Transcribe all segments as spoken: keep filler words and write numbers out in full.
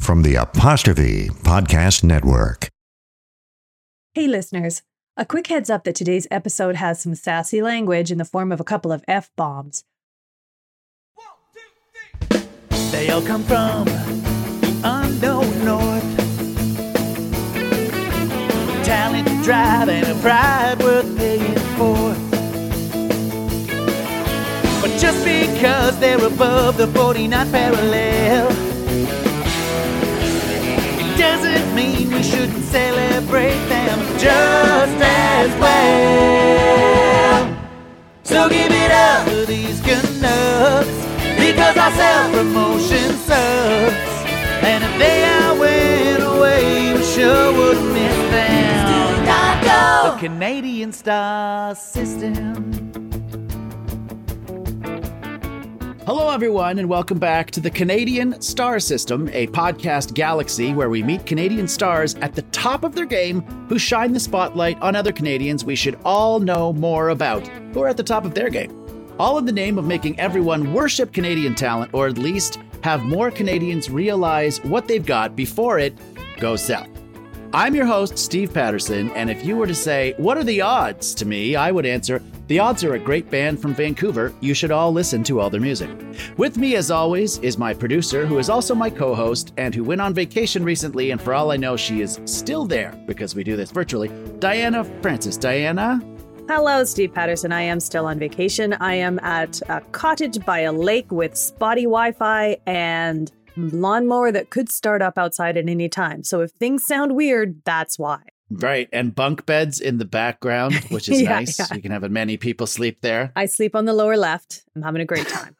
From the Apostrophe Podcast Network. Hey listeners, a quick heads up that today's episode has some sassy language in the form of a couple of F-bombs. One, two, three. They all come from the unknown north. Talent, drive, and a pride worth paying for. But just because they're above the forty-ninth parallel, it doesn't mean we shouldn't celebrate them just as well. So give it up for these Canucks, because our self-promotion sucks. And if they all went away, we sure would miss them. The Canadian Star System. Hello, everyone, and welcome back to the Canadian Star System, a podcast galaxy where we meet Canadian stars at the top of their game who shine the spotlight on other Canadians we should all know more about, who are at the top of their game, all in the name of making everyone worship Canadian talent, or at least have more Canadians realize what they've got before it goes south. I'm your host, Steve Patterson, and if you were to say, what are the odds to me, I would answer, The Odds are a great band from Vancouver. You should all listen to all their music. With me, as always, is my producer, who is also my co-host and who went on vacation recently, and for all I know, she is still there because we do this virtually, Diana Francis. Diana? Hello, Steve Patterson. I am still on vacation. I am at a cottage by a lake with spotty Wi-Fi and lawnmower that could start up outside at any time. So if things sound weird, that's why. Right. And bunk beds in the background, which is yeah, nice. Yeah. You can have many people sleep there. I sleep on the lower left. I'm having a great time.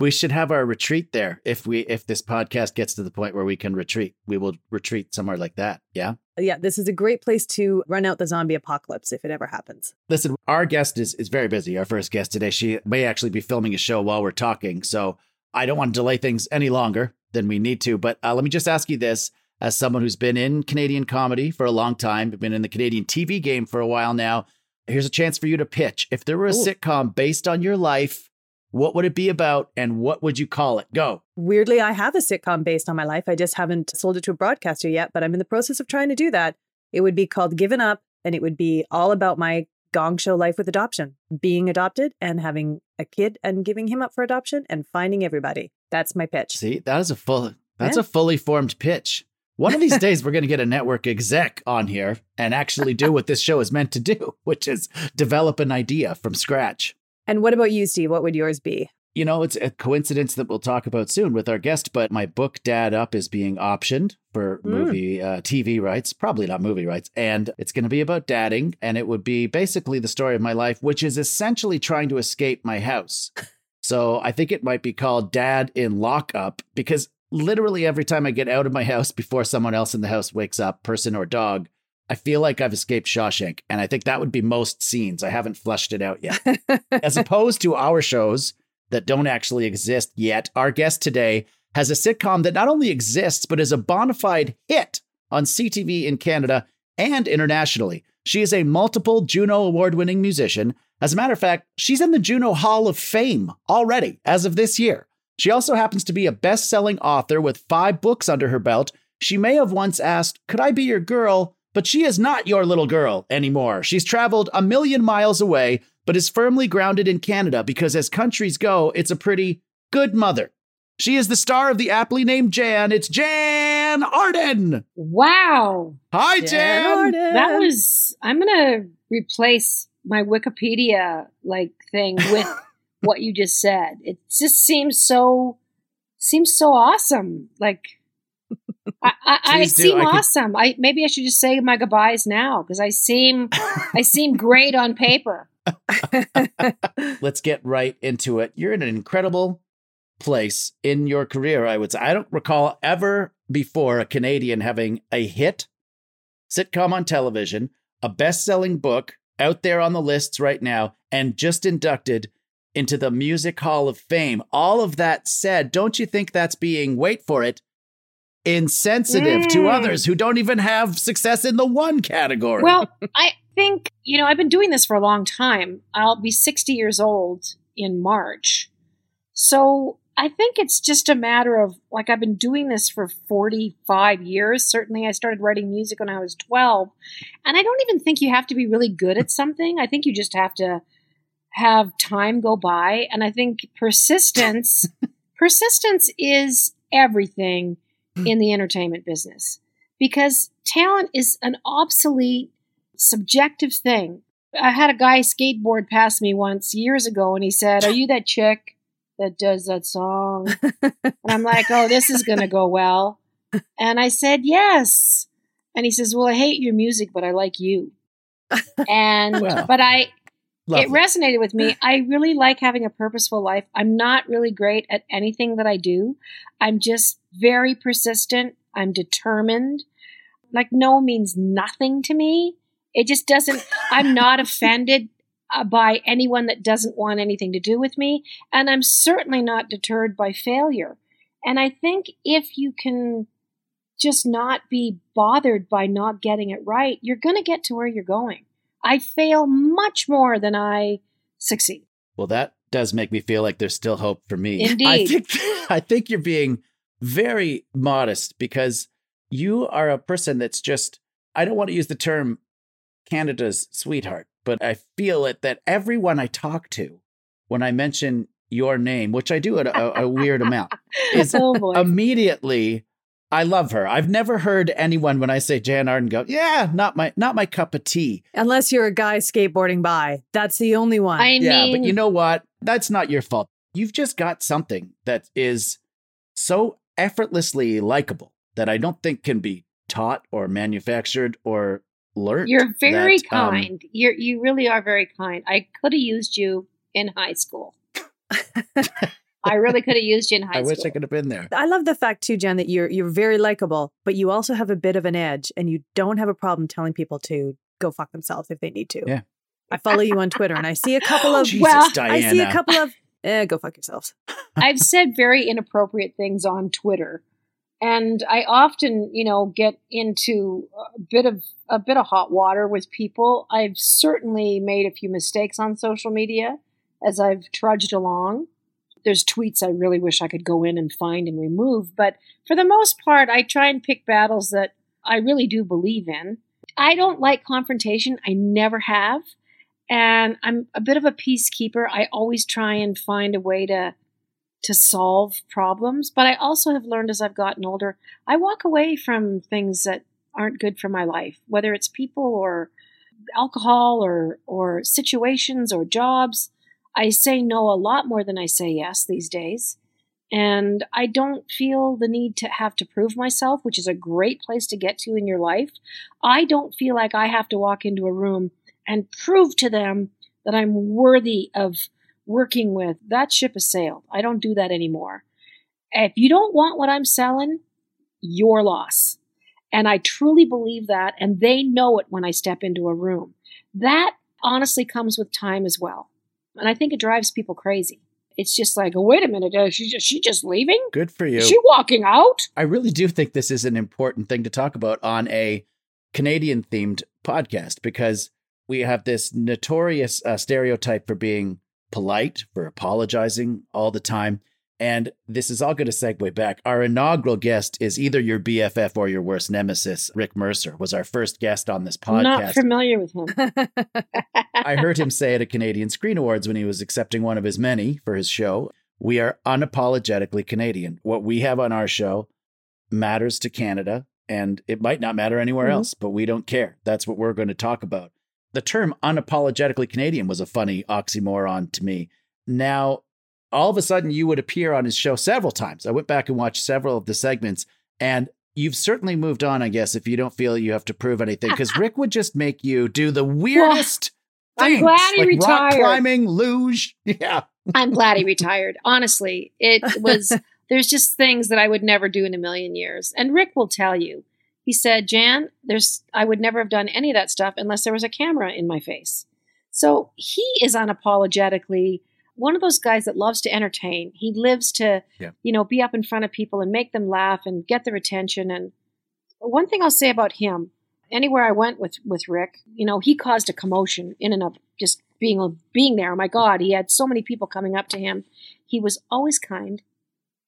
We should have our retreat there. If we if this podcast gets to the point where we can retreat, we will retreat somewhere like that. Yeah. Yeah. This is a great place to run out the zombie apocalypse if it ever happens. Listen, our guest is, is very busy. Our first guest today, she may actually be filming a show while we're talking. So I don't want to delay things any longer than we need to. But uh, let me just ask you this. As someone who's been in Canadian comedy for a long time, been in the Canadian T V game for a while now, here's a chance for you to pitch. If there were a Ooh. sitcom based on your life, what would it be about and what would you call it? Go. Weirdly, I have a sitcom based on my life. I just haven't sold it to a broadcaster yet, but I'm in the process of trying to do that. It would be called Given Up, and it would be all about my gong show life with adoption, being adopted and having a kid and giving him up for adoption and finding everybody. That's my pitch. See, that is a full, that's yeah. a fully formed pitch. One of these days, we're going to get a network exec on here and actually do what this show is meant to do, which is develop an idea from scratch. And what about you, Steve? What would yours be? You know, it's a coincidence that we'll talk about soon with our guest, but my book, Dad Up, is being optioned for movie, mm. uh, T V rights, probably not movie rights. And it's going to be about dadding. And it would be basically the story of my life, which is essentially trying to escape my house. So I think it might be called Dad in Lockup, because literally every time I get out of my house before someone else in the house wakes up, person or dog, I feel like I've escaped Shawshank. And I think that would be most scenes. I haven't fleshed it out yet. As opposed to our shows, that don't actually exist yet. Our guest today has a sitcom that not only exists, but is a bona fide hit on C T V in Canada and internationally. She is a multiple Juno award-winning musician. As a matter of fact, she's in the Juno Hall of Fame already as of this year. She also happens to be a best-selling author with five books under her belt. She may have once asked, "Could I be your girl?" But she is not your little girl anymore. She's traveled a million miles away, but is firmly grounded in Canada because as countries go, it's a pretty good mother. She is the star of the aptly named Jann. It's Jann Arden. Wow. Hi, Jann. Jann. That was, I'm going to replace my Wikipedia like thing with what you just said. It just seems so, seems so awesome. Like, I, I, I seem I awesome. Could... I maybe I should just say my goodbyes now because I seem I seem great on paper. Let's get right into it. You're in an incredible place in your career, I would say. I don't recall ever before a Canadian having a hit sitcom on television, a best-selling book out there on the lists right now, and just inducted into the Music Hall of Fame. All of that said, don't you think that's being, wait for it, insensitive mm. to others who don't even have success in the one category? Well, I think, you know, I've been doing this for a long time. I'll be sixty years old in March. So I think it's just a matter of, like, I've been doing this for forty-five years. Certainly I started writing music when I was twelve. And I don't even think you have to be really good at something. I think you just have to have time go by. And I think persistence, persistence is everything in the entertainment business, because talent is an obsolete, subjective thing. I had a guy skateboard past me once years ago and he said, "Are you that chick that does that song?" And I'm like, "Oh, this is going to go well." And I said, "Yes." And he says, "Well, I hate your music, but I like you." And, wow. but I, Lovely. It resonated with me. I really like having a purposeful life. I'm not really great at anything that I do. I'm just very persistent. I'm determined. Like, no means nothing to me. It just doesn't, I'm not offended uh, by anyone that doesn't want anything to do with me. And I'm certainly not deterred by failure. And I think if you can just not be bothered by not getting it right, you're going to get to where you're going. I fail much more than I succeed. Well, that does make me feel like there's still hope for me. Indeed. I think, I think you're being very modest because you are a person that's just, I don't want to use the term Canada's sweetheart, but I feel it that everyone I talk to when I mention your name, which I do at a, a weird amount, is oh boy. Immediately... I love her. I've never heard anyone when I say Jann Arden go, "Yeah, not my not my cup of tea." Unless you're a guy skateboarding by. That's the only one. I yeah, mean... but you know what? That's not your fault. You've just got something that is so effortlessly likable that I don't think can be taught or manufactured or learned. You're very that, kind. Um, you you really are very kind. I could have used you in high school. I really could have used you in high school. I wish I could have been there. I love the fact, too, Jann, that you're you're very likable, but you also have a bit of an edge and you don't have a problem telling people to go fuck themselves if they need to. Yeah. I follow you on Twitter and I see a couple of, Jesus, well, Diana. I see a couple of, eh, go fuck yourselves. I've said very inappropriate things on Twitter and I often, you know, get into a bit of, a bit of hot water with people. I've certainly made a few mistakes on social media as I've trudged along. There's tweets I really wish I could go in and find and remove. But for the most part, I try and pick battles that I really do believe in. I don't like confrontation. I never have. And I'm a bit of a peacekeeper. I always try and find a way to to solve problems. But I also have learned as I've gotten older, I walk away from things that aren't good for my life, whether it's people or alcohol or or situations or jobs. I say no a lot more than I say yes these days. And I don't feel the need to have to prove myself, which is a great place to get to in your life. I don't feel like I have to walk into a room and prove to them that I'm worthy of working with. That ship has sailed. I don't do that anymore. If you don't want what I'm selling, your loss. And I truly believe that. And they know it when I step into a room. That honestly comes with time as well. And I think it drives people crazy. it's just like, oh, wait a minute, is she just, she just leaving? Good for you. Is she walking out? I really do think this is an important thing to talk about on a Canadian-themed podcast, because we have this notorious uh, stereotype for being polite, for apologizing all the time. And this is all going to segue back. Our inaugural guest is either your B F F or your worst nemesis. Rick Mercer was our first guest on this podcast. Not familiar with him. I heard him say at a Canadian Screen Awards when he was accepting one of his many for his show, we are unapologetically Canadian. What we have on our show matters to Canada, and it might not matter anywhere mm-hmm. else, but we don't care. That's what we're going to talk about. The term unapologetically Canadian was a funny oxymoron to me. Now, all of a sudden, you would appear on his show several times. I went back and watched several of the segments, and you've certainly moved on, I guess, if you don't feel you have to prove anything, because Rick would just make you do the weirdest well, things. I'm glad he like retired. Rock climbing, luge. Yeah. I'm glad he retired. Honestly, it was, there's just things that I would never do in a million years. And Rick will tell you, he said, Jann, there's, I would never have done any of that stuff unless there was a camera in my face. So he is unapologetically one of those guys that loves to entertain. He lives to, yeah. you know, be up in front of people and make them laugh and get their attention. And one thing I'll say about him, anywhere I went with, with Rick, you know, he caused a commotion in and of just being, being there. Oh my God, he had so many people coming up to him. He was always kind.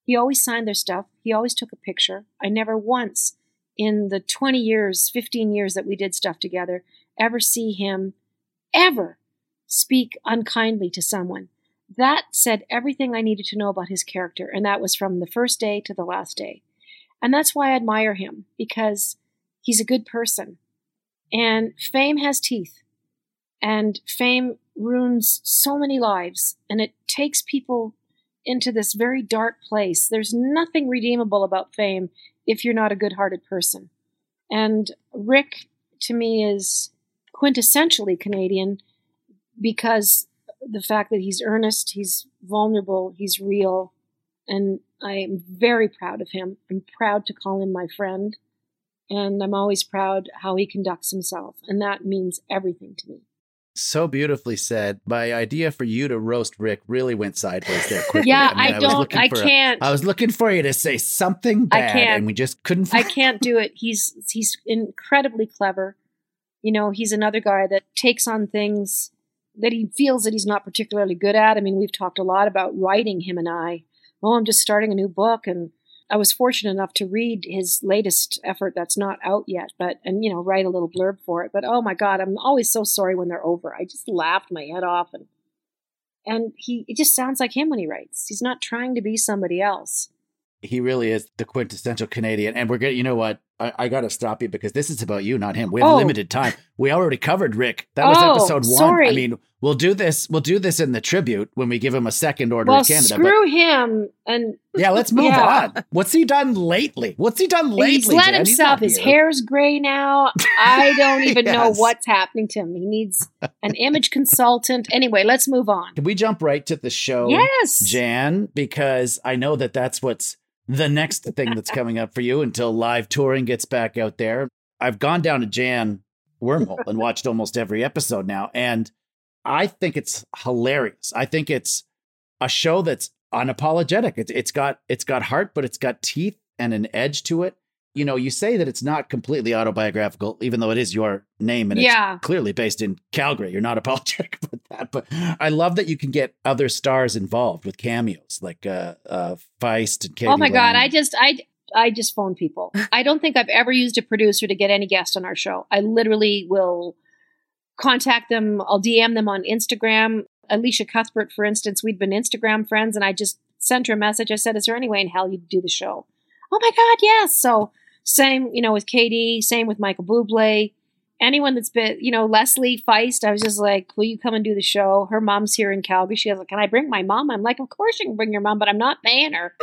He always signed their stuff. He always took a picture. I never once in the twenty years, fifteen years that we did stuff together, ever see him ever speak unkindly to someone. That said everything I needed to know about his character, and that was from the first day to the last day. And that's why I admire him, because he's a good person. And fame has teeth, and fame ruins so many lives, and it takes people into this very dark place. There's nothing redeemable about fame if you're not a good-hearted person. And Rick, to me, is quintessentially Canadian, because the fact that he's earnest, he's vulnerable, he's real, and I am very proud of him. I'm proud to call him my friend, and I'm always proud how he conducts himself, and that means everything to me. So beautifully said. My idea for you to roast Rick really went sideways there quickly. yeah, I, mean, I, I don't, I can't. A, I was looking for you to say something bad, I can't. and we just couldn't. Find- I can't do it. He's he's incredibly clever. You know, he's another guy that takes on things that he feels that he's not particularly good at. I mean, we've talked a lot about writing, him and I. Oh, I'm just starting a new book. And I was fortunate enough to read his latest effort that's not out yet, but, and, you know, write a little blurb for it. But, oh my God, I'm always so sorry when they're over. I just laughed my head off. And, and he, it just sounds like him when he writes. He's not trying to be somebody else. He really is the quintessential Canadian. And we're going to, you know what? I, I got to stop you because this is about you, not him. We have oh. limited time. We already covered Rick. That was oh, episode one. Sorry. I mean, we'll do this. We'll do this in the tribute when we give him a second order well, of Canada. Screw but, him. And yeah, let's move yeah. on. What's he done lately? What's he done lately? He's let Jen? himself. He's his here. hair's gray now. I don't even yes. know what's happening to him. He needs an image consultant. Anyway, let's move on. Can we jump right to the show? Yes, Jann, because I know that that's what's the next thing that's coming up for you until live touring gets back out there. I've gone down to Jann wormhole and watched almost every episode now, and I think it's hilarious. I think it's a show that's unapologetic. It's, it's got it's got heart, but it's got teeth and an edge to it. You know, you say that it's not completely autobiographical, even though it is your name and yeah. it's clearly based in Calgary. You're not apologetic about that. But I love that you can get other stars involved with cameos like uh, uh, Feist and Katie Oh, my Lane. God. I just I, I just phone people. I don't think I've ever used a producer to get any guest on our show. I literally will contact them. I'll D M them on Instagram. Alicia Cuthbert, for instance, we'd been Instagram friends, and I just sent her a message. I said, is there any way in hell you'd do the show? Oh, my God, yes. So same, you know, with Katie, same with Michael Bublé. Anyone that's been, you know, Leslie Feist, I was just like, will you come and do the show? Her mom's here in Calgary. She was like, can I bring my mom? I'm like, of course you can bring your mom, but I'm not paying her.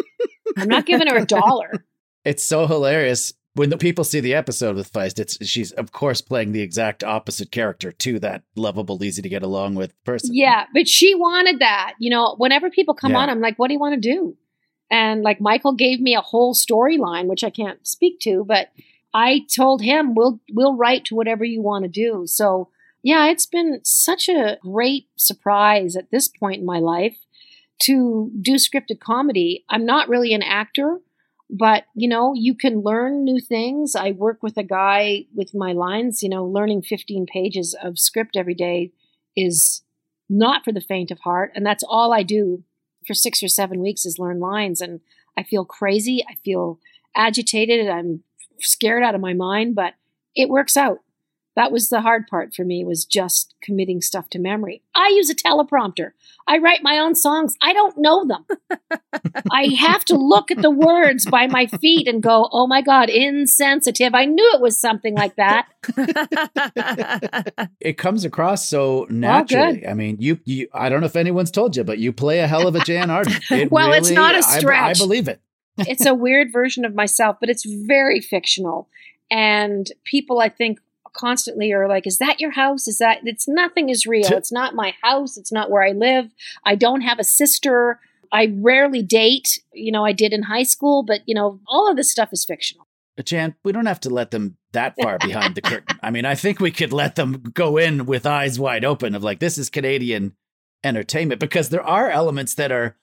I'm not giving her a dollar. It's so hilarious. When the people see the episode with Feist, it's she's, of course, playing the exact opposite character to that lovable, easy to get along with person. Yeah, but she wanted that. You know, whenever people come yeah. on, I'm like, what do you want to do? And like Michael gave me a whole storyline, which I can't speak to, but I told him, we'll, we'll write to whatever you want to do. So yeah, it's been such a great surprise at this point in my life to do scripted comedy. I'm not really an actor, but, you know, you can learn new things. I work with a guy with my lines, you know, learning fifteen pages of script every day is not for the faint of heart. And that's all I do for six or seven weeks is learn lines. And I feel crazy. I feel agitated. I'm scared out of my mind, but it works out. That was the hard part for me, was just committing stuff to memory. I use a teleprompter. I write my own songs. I don't know them. I have to look at the words by my feet and go, oh my God, insensitive. I knew it was something like that. It comes across so naturally. Well, I mean, you, you, I don't know if anyone's told you, but you play a hell of a Jann Arden. It well, really, it's not a stretch. I, I believe it. It's a weird version of myself, but it's very fictional. And people, I think, constantly are like, is that your house? Is that, it's nothing is real. It's not my house. It's not where I live. I don't have a sister. I rarely date. You know, I did in high school, but you know, all of this stuff is fictional. But Jann, we don't have to let them that far behind the curtain. I mean, I think we could let them go in with eyes wide open of like, this is Canadian entertainment, because there are elements that are,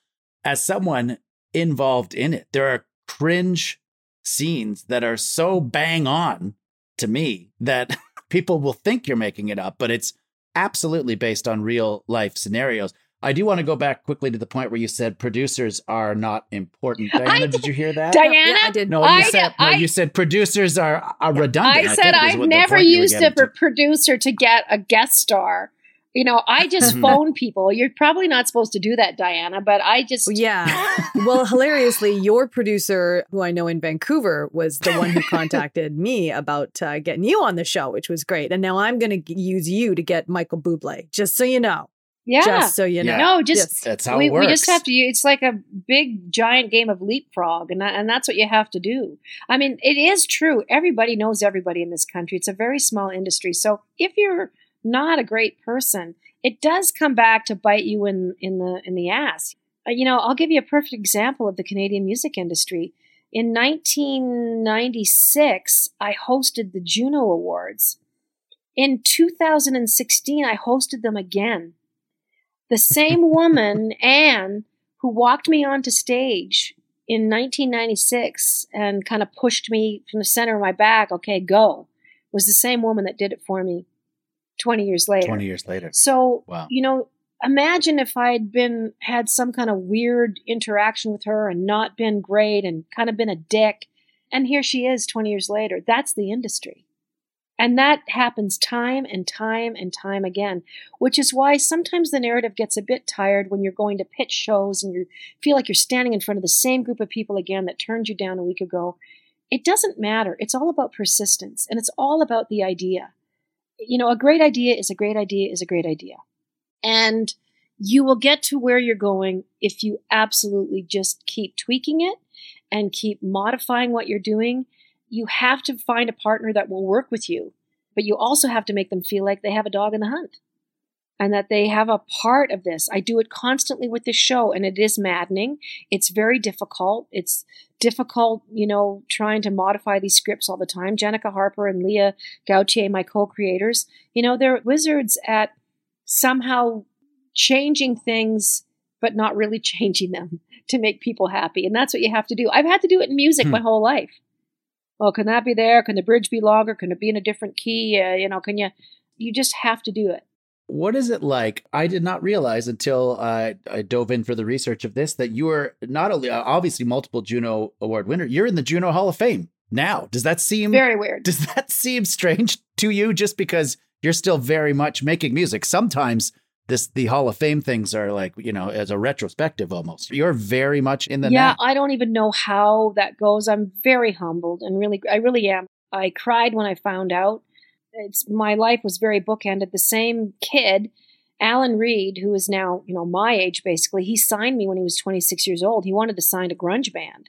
as someone involved in it, there are cringe scenes that are so bang on to me that people will think you're making it up, but it's absolutely based on real life scenarios. I do want to go back quickly to the point where you said producers are not important. Diana, did. did you hear that? Diana? Yeah, I did. No, you, I said, no, I, you said producers are, are redundant. I said I I've never used a to. producer to get a guest star. You know, I just phone people. You're probably not supposed to do that, Diana, but I just... Yeah. Well, hilariously, your producer, who I know in Vancouver, was the one who contacted me about uh, getting you on the show, which was great. And now I'm going to use you to get Michael Bublé, just so you know. Yeah. Just so you know. Yeah. No, just... Yes. That's how we, it works. We just have to... It's like a big, giant game of leapfrog, and that, and that's what you have to do. I mean, it is true. Everybody knows everybody in this country. It's a very small industry. So if you're... not a great person, it does come back to bite you in, in the in the ass. You know, I'll give you a perfect example of the Canadian music industry. In nineteen ninety-six, I hosted the Juno Awards. In two thousand sixteen, I hosted them again. The same woman, Anne, who walked me onto stage in nineteen ninety-six and kind of pushed me from the center of my back, okay, go, was the same woman that did it for me twenty years later. twenty years later. So, wow. You know, imagine if I'd been, had some kind of weird interaction with her and not been great and kind of been a dick. And here she is twenty years later. That's the industry. And that happens time and time and time again, which is why sometimes the narrative gets a bit tired when you're going to pitch shows and you feel like you're standing in front of the same group of people again that turned you down a week ago. It doesn't matter. It's all about persistence and it's all about the idea. You know, a great idea is a great idea is a great idea. And you will get to where you're going if you absolutely just keep tweaking it and keep modifying what you're doing. You have to find a partner that will work with you, but you also have to make them feel like they have a dog in the hunt and that they have a part of this. I do it constantly with this show, and it is maddening. It's very difficult. It's difficult, you know, trying to modify these scripts all the time. Jenica Harper and Leah Gauthier, my co-creators, you know, they're wizards at somehow changing things, but not really changing them to make people happy. And that's what you have to do. I've had to do it in music hmm. my whole life. Well, can that be there? Can the bridge be longer? Can it be in a different key? Uh, you know, can you, you just have to do it. What is it like? I did not realize until I, I dove in for the research of this that you are not only obviously multiple Juno Award winner, you're in the Juno Hall of Fame now. Does that seem very weird? Does that seem strange to you just because you're still very much making music? Sometimes this the Hall of Fame things are like, you know, as a retrospective almost. You're very much in the Yeah, now. I don't even know how that goes. I'm very humbled and really, I really am. I cried when I found out. It's, my life was very bookended. The same kid, Alan Reed, who is now, you know, my age, basically, he signed me when he was twenty-six years old. He wanted to sign a grunge band.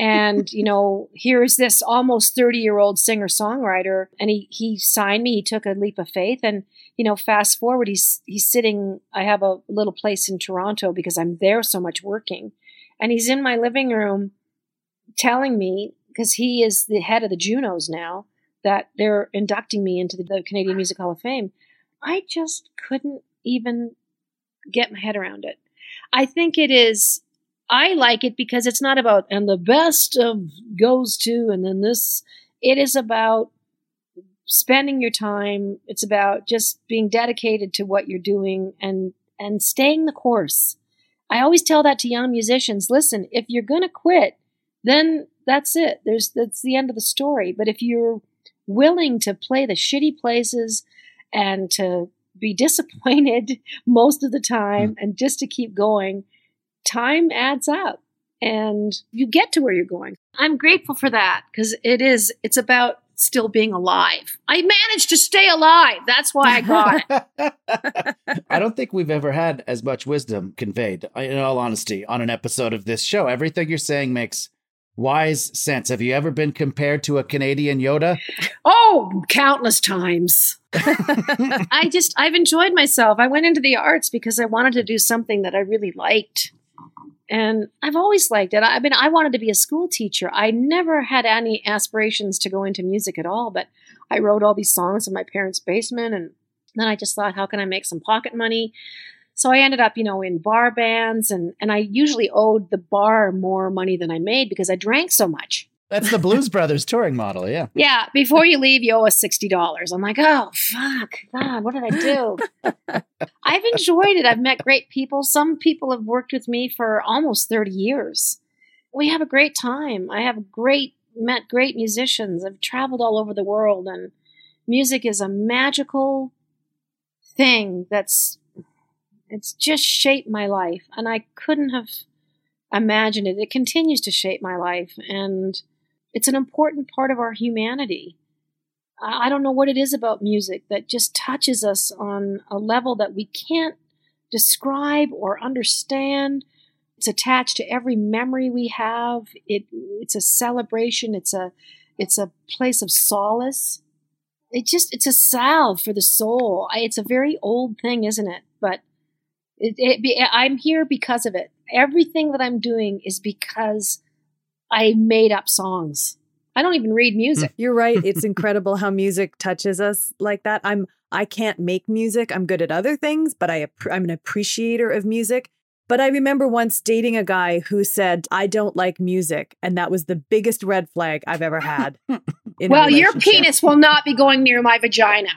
And, you know, here is this almost thirty-year-old singer-songwriter. And he, he signed me. He took a leap of faith. And, you know, fast forward, he's he's sitting. I have a little place in Toronto because I'm there so much working. And he's in my living room telling me, because he is the head of the Junos now, that they're inducting me into the Canadian Music Hall of Fame. I just couldn't even get my head around it. I think it is, I like it because it's not about, and the best of goes to, and then this, it is about spending your time. It's about just being dedicated to what you're doing and, and staying the course. I always tell that to young musicians. Listen, if you're going to quit, then that's it. There's, that's the end of the story. But if you're willing to play the shitty places and to be disappointed most of the time and just to keep going, time adds up and you get to where you're going. I'm grateful for that because it is, it's about still being alive. I managed to stay alive. That's why I got it. I don't think we've ever had as much wisdom conveyed, in all honesty, on an episode of this show. Everything you're saying makes wise sense. Have you ever been compared to a Canadian Yoda? Oh, countless times. I just, I've enjoyed myself. I went into the arts because I wanted to do something that I really liked. And I've always liked it. I mean, I wanted to be a school teacher. I never had any aspirations to go into music at all, but I wrote all these songs in my parents' basement. And then I just thought, how can I make some pocket money? So I ended up, you know, in bar bands, and, and I usually owed the bar more money than I made because I drank so much. That's the Blues Brothers touring model, yeah. Yeah, before you leave, you owe us sixty dollars. I'm like, oh, fuck, God, what did I do? I've enjoyed it. I've met great people. Some people have worked with me for almost thirty years. We have a great time. I have great met great musicians. I've traveled all over the world, and music is a magical thing that's it's just shaped my life, and I couldn't have imagined it. It continues to shape my life, and it's an important part of our humanity. I don't know what it is about music that just touches us on a level that we can't describe or understand. It's attached to every memory we have. It, it's a celebration. It's a, it's a place of solace. It just, it's a salve for the soul. I, it's a very old thing, isn't it? But it, it, I'm here because of it. Everything that I'm doing is because I made up songs. I don't even read music. You're right. It's incredible how music touches us like that. I'm I can't make music. I'm good at other things, but I I'm an appreciator of music. But I remember once dating a guy who said, "I don't like music," and that was the biggest red flag I've ever had. In well, your penis will not be going near my vagina.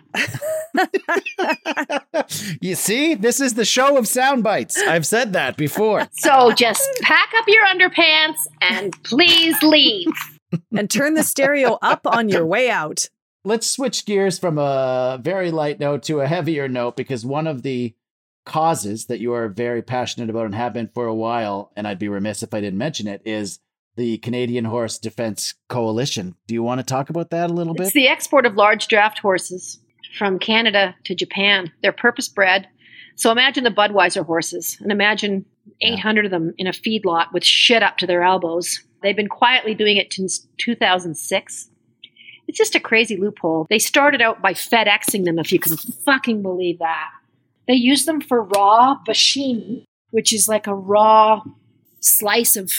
You see, this is the show of sound bites. I've said that before. So just pack up your underpants and please leave. And turn the stereo up on your way out. Let's switch gears from a very light note to a heavier note, because one of the causes that you are very passionate about and have been for a while, and I'd be remiss if I didn't mention it, is the Canadian Horse Defense Coalition. Do you want to talk about that a little bit? It's the export of large draft horses from Canada to Japan. They're purpose-bred. So imagine the Budweiser horses, and imagine eight hundred yeah. of them in a feedlot with shit up to their elbows. They've been quietly doing it since two thousand six. It's just a crazy loophole. They started out by FedExing them, if you can fucking believe that. They use them for raw bashimi, which is like a raw slice of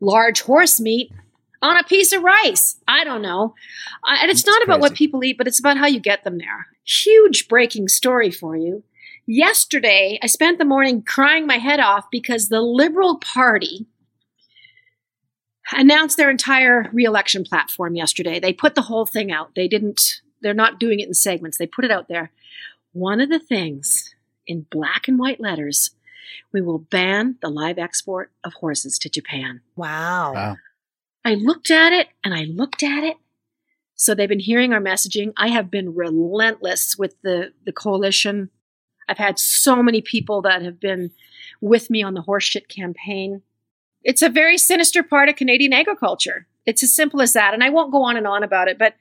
large horse meat on a piece of rice. I don't know. Uh, and it's That's not crazy. About what people eat, but it's about how you get them there. Huge breaking story for you. Yesterday, I spent the morning crying my head off because the Liberal Party announced their entire re-election platform yesterday. They put the whole thing out. They didn't, they're not doing it in segments. They put it out there. One of the things in black and white letters, we will ban the live export of horses to Japan. Wow. wow. I looked at it and I looked at it. So they've been hearing our messaging. I have been relentless with the, the coalition. I've had so many people that have been with me on the horse shit campaign. It's a very sinister part of Canadian agriculture. It's as simple as that. And I won't go on and on about it, but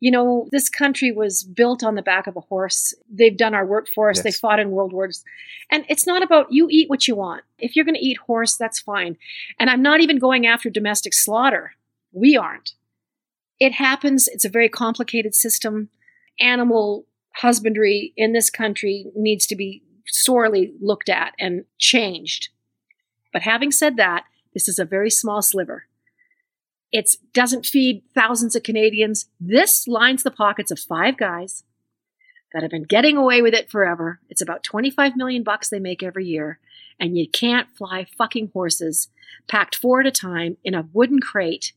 you know, this country was built on the back of a horse. They've done our work for us. Yes. They fought in World Wars. And it's not about you eat what you want. If you're going to eat horse, that's fine. And I'm not even going after domestic slaughter. We aren't. It happens. It's a very complicated system. Animal husbandry in this country needs to be sorely looked at and changed. But having said that, this is a very small sliver. It doesn't feed thousands of Canadians. This lines the pockets of five guys that have been getting away with it forever. It's about twenty-five million bucks they make every year. and you can't fly fucking horses packed four at a time in a wooden crate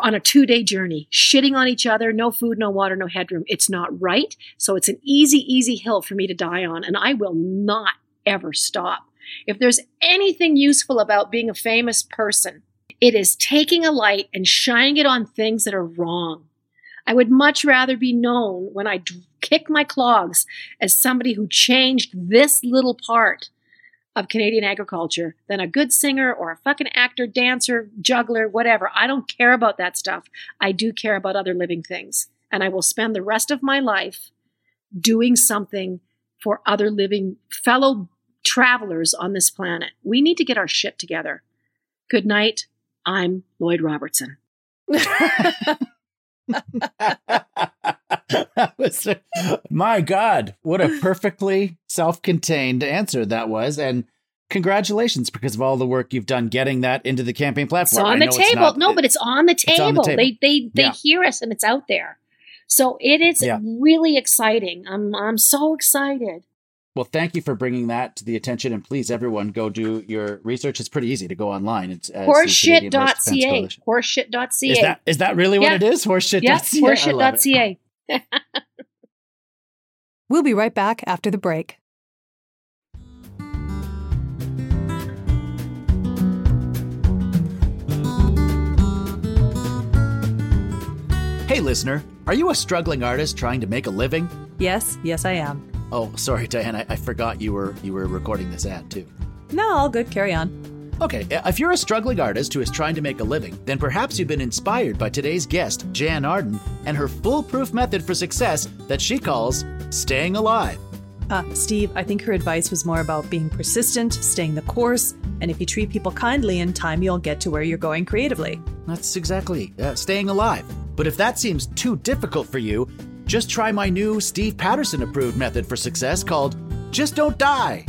on a two-day journey, shitting on each other, no food, no water, no headroom. It's not right. So it's an easy, easy hill for me to die on, and I will not ever stop. If there's anything useful about being a famous person, it is taking a light and shining it on things that are wrong. I would much rather be known when I kick my clogs as somebody who changed this little part of Canadian agriculture than a good singer or a fucking actor, dancer, juggler, whatever. I don't care about that stuff. I do care about other living things. And I will spend the rest of my life doing something for other living fellow travelers on this planet. We need to get our shit together. Good night. I'm Lloyd Robertson. That was a, my God, what a perfectly self-contained answer that was. And congratulations, because of all the work you've done getting that into the campaign platform. It's on the table. It's not, no, it, but it's on the table. On the table. They they they yeah. hear us and it's out there. So it is yeah. really exciting. I'm I'm so excited. Well, thank you for bringing that to the attention. And please, everyone, go do your research. It's pretty easy to go online. It's uh, horseshit dot c a. horseshit dot c a. Is that, is that really yeah. what it is? Horseshit dot c a. Yeah, horseshit dot c a. We'll be right back after the break. Hey, listener. Are you a struggling artist trying to make a living? Yes. Yes, I am. Oh, sorry, Diana. I forgot you were you were recording this ad, too. No, all good. Carry on. Okay, if you're a struggling artist who is trying to make a living, then perhaps you've been inspired by today's guest, Jann Arden, and her foolproof method for success that she calls staying alive. Uh, Steve, I think her advice was more about being persistent, staying the course, and if you treat people kindly in time, you'll get to where you're going creatively. That's exactly uh, staying alive. But if that seems too difficult for you, just try my new Steve Patterson-approved method for success called Just Don't Die.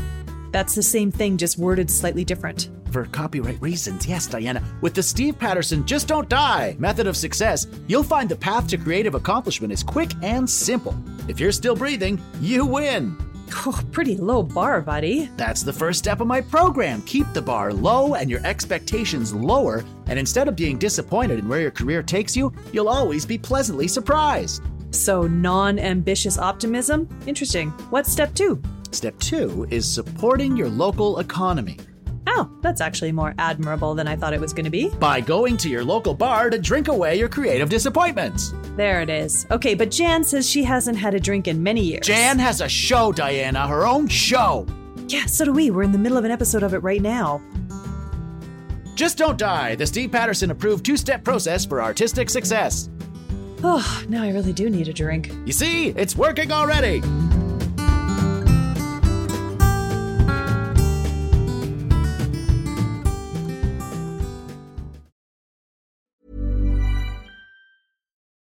That's the same thing, just worded slightly different. For copyright reasons, yes, Diana. With the Steve Patterson Just Don't Die method of success, you'll find the path to creative accomplishment is quick and simple. If you're still breathing, you win. Oh, pretty low bar, buddy. That's the first step of my program. Keep the bar low and your expectations lower, and instead of being disappointed in where your career takes you, you'll always be pleasantly surprised. So non-ambitious optimism? Interesting. What's step two? Step two is supporting your local economy. Oh, that's actually more admirable than I thought it was going to be. By going to your local bar to drink away your creative disappointments. There it is. Okay, but Jann says she hasn't had a drink in many years. Jann has a show, Diana, her own show. Yeah, so do we. We're in the middle of an episode of it right now. Just Don't Die, the Steve Patterson-approved two-step process for artistic success. Oh, now I really do need a drink. You see, it's working already.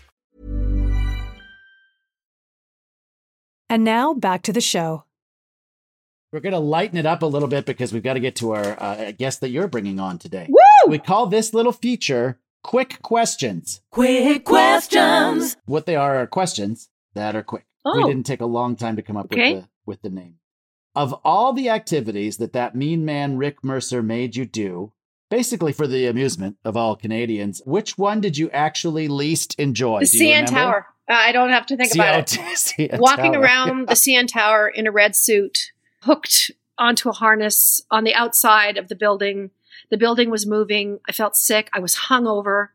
And now back to the show. We're going to lighten it up a little bit because we've got to get to our uh, guest that you're bringing on today. Woo! We call this little feature Quick Questions. Quick Questions. What they are are questions that are quick. Oh. We didn't take a long time to come up okay. with the, with the name. Of all the activities that that mean man Rick Mercer made you do, basically for the amusement of all Canadians, which one did you actually least enjoy? The C N Tower. Uh, I don't have to think C N about it. C N Walking Tower. Around the C N Tower in a red suit, hooked onto a harness on the outside of the building. The building was moving. I felt sick. I was hungover.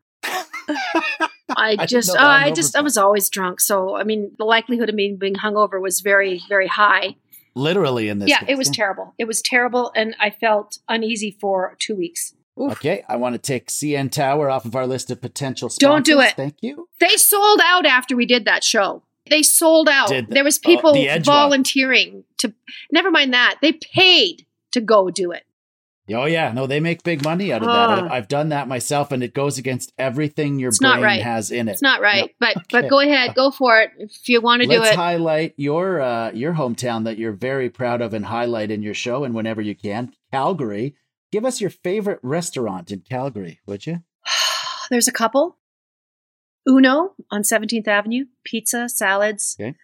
I just, I, uh, I just, I was always drunk. So, I mean, the likelihood of me being hungover was very, very high. Literally in this. Yeah, case. It was terrible. It was terrible. And I felt uneasy for two weeks. Oof. Okay. I want to take C N Tower off of our list of potential sponsors. Don't do it. Thank you. They sold out after we did that show. They sold out. The, there was people oh, volunteering to, never mind that. They paid to go do it. Oh, yeah. No, they make big money out of uh, that. I've done that myself, and it goes against everything your brain right. has in it. It's not right. No. But okay. but go ahead. Go for it if you want to do it. Let's highlight your, uh, your hometown that you're very proud of and highlight in your show and whenever you can. Calgary. Give us your favorite restaurant in Calgary, would you? There's a couple. Uno on seventeenth Avenue, pizza, salads, okay.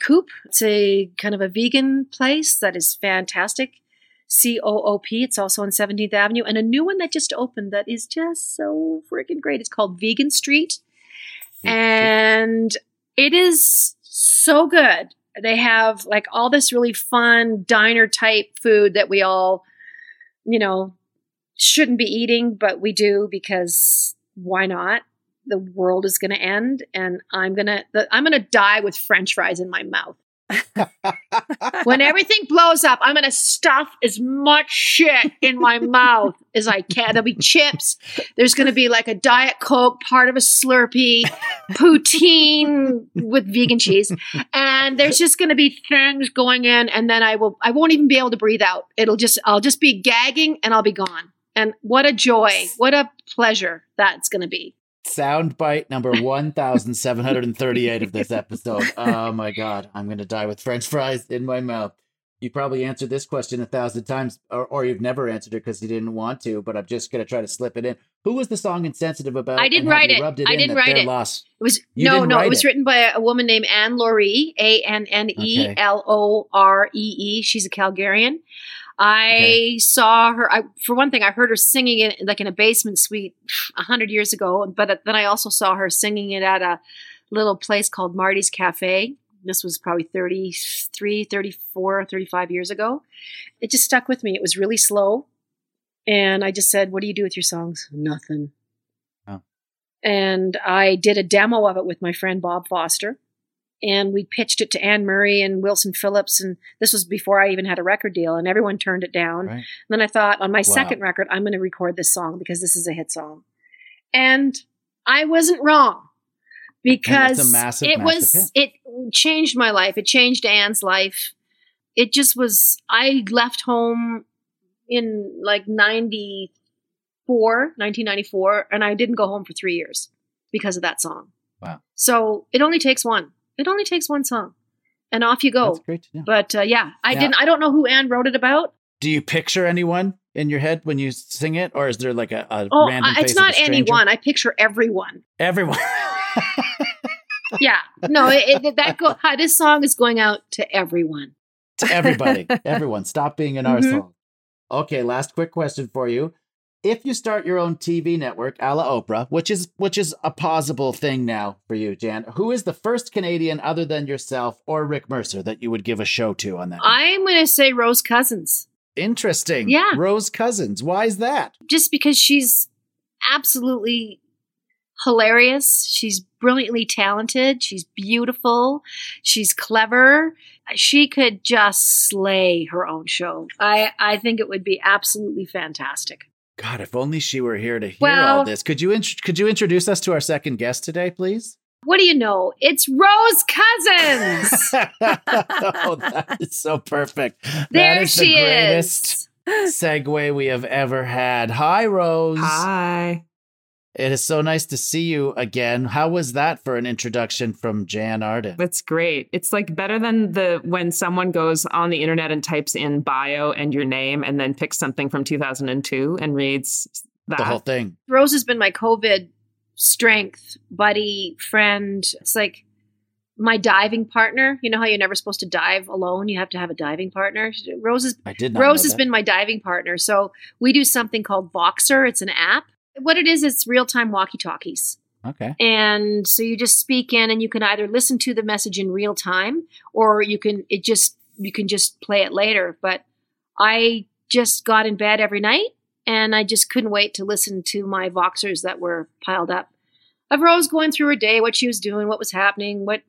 Coop. It's a kind of a vegan place that is fantastic. C O O P. It's also on seventeenth Avenue. And a new one that just opened that is just so freaking great. It's called Vegan Street. And it is so good. They have like all this really fun diner type food that we all, you know, shouldn't be eating, but we do because why not? The world is going to end, and I'm going to I'm going to die with French fries in my mouth. When everything blows up, I'm going to stuff as much shit in my mouth as I can. There'll be chips. There's going to be like a Diet Coke, part of a Slurpee, poutine with vegan cheese. And there's just going to be things going in. And then I will, I won't even be able to breathe out. It'll just, I'll just be gagging and I'll be gone. And what a joy. What a pleasure that's going to be. Soundbite number one thousand seven hundred thirty-eight of this episode. Oh my God, I'm going to die with French fries in my mouth. You probably answered this question a thousand times, or, or you've never answered it because you didn't want to, but I'm just going to try to slip it in. Who was the song Insensitive about? I didn't write it. it. I didn't write it. Lost? It was you No, no, it was it. written by a woman named Anne Lauree, A N N E L O R E E. She's a Calgarian. I okay. saw her, I, for one thing, I heard her singing it like in a basement suite a hundred years ago. But then I also saw her singing it at a little place called Marty's Cafe. This was probably thirty-three, thirty-four, thirty-five years ago. It just stuck with me. It was really slow. And I just said, what do you do with your songs? Nothing. Oh. And I did a demo of it with my friend Bob Foster. And we pitched it to Anne Murray and Wilson Phillips. And this was before I even had a record deal. And everyone turned it down. Right. And then I thought, on my wow. second record, I'm going to record this song because this is a hit song. And I wasn't wrong because a massive, it massive was hit. It changed my life. It changed Anne's life. It just was, I left home in like ninety-four, nineteen ninety-four. And I didn't go home for three years because of that song. Wow. So it only takes one. It only takes one song, and off you go. That's great to know. But uh, yeah, I now, didn't. I don't know who Anne wrote it about. Do you picture anyone in your head when you sing it, or is there like a, a oh, random? Oh, it's face not of a anyone. I picture everyone. Everyone. yeah. No. It, it, that go. This song is going out to everyone. To everybody. Everyone. Stop being an mm-hmm. arsehole. Okay. Last quick question for you. If you start your own T V network, a la Oprah, which is which is a possible thing now for you, Jann, who is the first Canadian other than yourself or Rick Mercer that you would give a show to on that? I'm going to say Rose Cousins. Interesting. Yeah. Rose Cousins. Why is that? Just because she's absolutely hilarious. She's brilliantly talented. She's beautiful. She's clever. She could just slay her own show. I, I think it would be absolutely fantastic. God, if only she were here to hear well, all this. Could you int- could you introduce us to our second guest today, please? What do you know? It's Rose Cousins. Oh, that is so perfect. There that is she the greatest is. Segue we have ever had. Hi, Rose. Hi. It is so nice to see you again. How was that for an introduction from Jann Arden? That's great. It's like better than the when someone goes on the internet and types in bio and your name and then picks something from two thousand two and reads that. The whole thing. Rose has been my COVID strength, buddy, friend. It's like my diving partner. You know how you're never supposed to dive alone? You have to have a diving partner. Rose, is, I did not Rose has been my diving partner. So we do something called Voxer. It's an app. What it is, it's real-time walkie-talkies. Okay. And so you just speak in and you can either listen to the message in real time or you can it just you can just play it later. But I just got in bed every night and I just couldn't wait to listen to my Voxers that were piled up. Of Rose going through her day, what she was doing, what was happening, what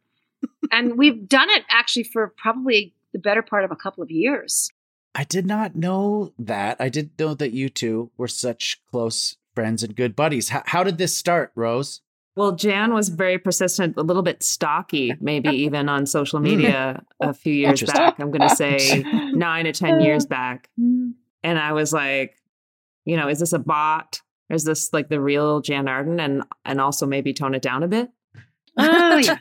and we've done it actually for probably the better part of a couple of years. I did not know that. I didn't know that you two were such close friends and good buddies. How, how did this start, Rose? Well, Jann was very persistent, a little bit stalky, maybe even on social media a few years back. I'm going to say nine or ten years back. And I was like, you know, is this a bot? Is this like the real Jann Arden? And and also maybe tone it down a bit. Oh, yeah.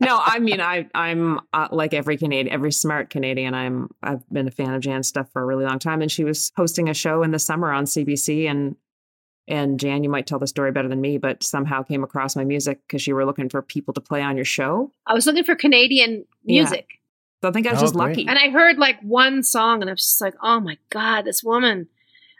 No, I mean, I, I'm uh, like every Canadian, every smart Canadian, I'm, I've been a fan of Jan's stuff for a really long time. And she was hosting a show in the summer on C B C and, and Jann, you might tell the story better than me, but somehow came across my music because you were looking for people to play on your show. I was looking for Canadian music. Yeah. So I think I was oh, just lucky. Great. And I heard like one song and I was just like, oh my God, this woman.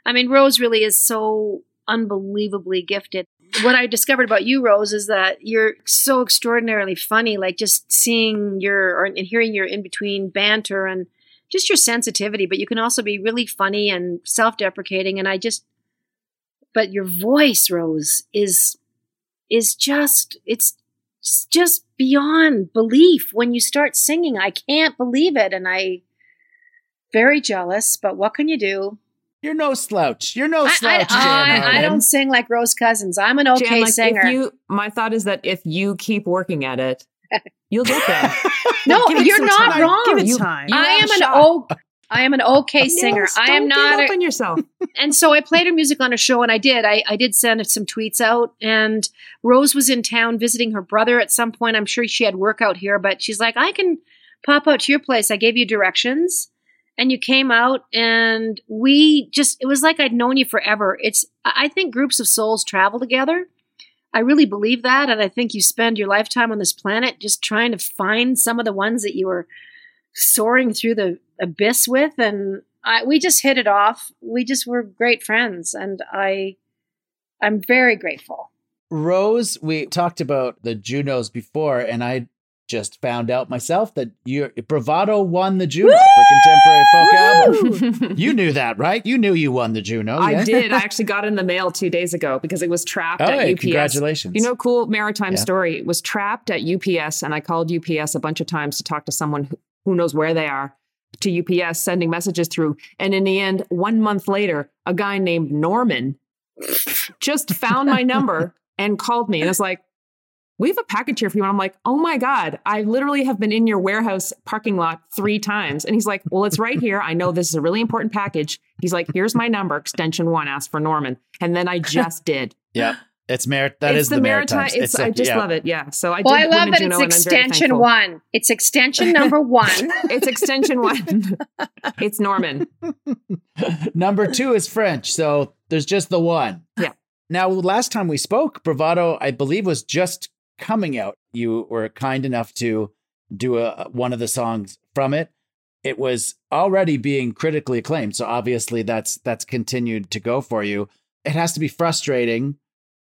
I mean, Rose really is so unbelievably gifted. What I discovered about you, Rose, is that you're so extraordinarily funny, like just seeing your or, and hearing your in-between banter and just your sensitivity. But you can also be really funny and self-deprecating. And I just, but your voice, Rose, is is just, it's just beyond belief when you start singing. I can't believe it. And I, very jealous, but what can you do? You're no slouch. You're no slouch, I, I, Jann Arden. I don't sing like Rose Cousins. I'm an okay Jann, like, singer. If you, my thought is that if you keep working at it, you'll get there. No, like, you're not time. wrong. Give it you, time. You I am an o- I am an okay singer. Yes, I am not a- on yourself. And so I played her music on a show, and I did. I, I did send some tweets out, and Rose was in town visiting her brother at some point. I'm sure she had work out here, but she's like, I can pop out to your place. I gave you directions. And you came out and we just, it was like I'd known you forever. It's, I think groups of souls travel together. I really believe that. And I think you spend your lifetime on this planet just trying to find some of the ones that you were soaring through the abyss with. And I, we just hit it off. We just were great friends. And I, I'm very grateful. Rose, we talked about the Junos before and I just found out myself that your Bravado won the Juno for Contemporary Folk Album. You knew that, right? You knew you won the Juno. I yeah? did. I actually got in the mail two days ago because it was trapped oh, at hey, U P S. Congratulations. You know, cool maritime yeah. story. It was trapped at U P S, and I called U P S a bunch of times to talk to someone who, who knows where they are, to U P S, sending messages through. And in the end, one month later, a guy named Norman just found my number and called me. And it's like, we have a package here for you. And I'm like, oh my God, I literally have been in your warehouse parking lot three times. And he's like, well, it's right here. I know this is a really important package. He's like, here's my number, extension one, ask for Norman. And And then I just did. Yeah. It's merit. That it's is the, the maritime. It's, it's a, I just yeah. love it. Yeah. So I. Did well, I love that Juno it's extension one. It's extension number one. It's extension one. It's Norman. Number two is French. So there's just the one. Yeah. Now, last time we spoke, Bravado, I believe, was just coming out. You were kind enough to do a, one of the songs from it. It was already being critically acclaimed. So obviously that's that's continued to go for you. It has to be frustrating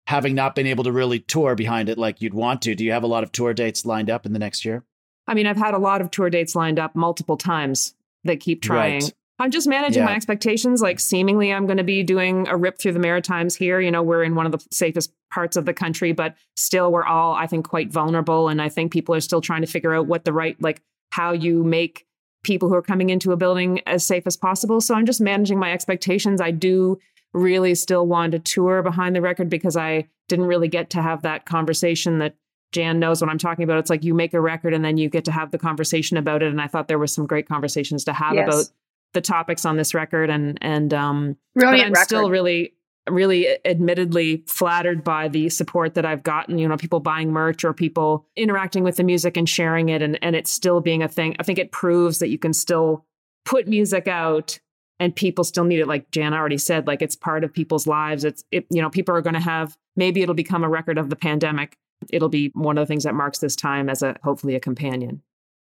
having not been able to really tour behind it like you'd want to. Do you have a lot of tour dates lined up in the next year? I mean, I've had a lot of tour dates lined up multiple times. They keep trying. Right. I'm just managing yeah. my expectations. Like, seemingly I'm going to be doing a rip through the Maritimes here. You know, we're in one of the safest parts of the country, but still we're all, I think, quite vulnerable. And I think people are still trying to figure out what the right, like how you make people who are coming into a building as safe as possible. So I'm just managing my expectations. I do really still want a tour behind the record because I didn't really get to have that conversation that Jan knows what I'm talking about. It's like you make a record and then you get to have the conversation about it. And I thought there were some great conversations to have yes. about the topics on this record. And, and, um, Brilliant but I'm record. still really, really admittedly flattered by the support that I've gotten, you know, people buying merch or people interacting with the music and sharing it. And, and it's still being a thing. I think it proves that you can still put music out and people still need it. Like Jan already said, like it's part of people's lives. It's, it, you know, people are going to have, maybe it'll become a record of the pandemic. It'll be one of the things that marks this time as a, hopefully a companion.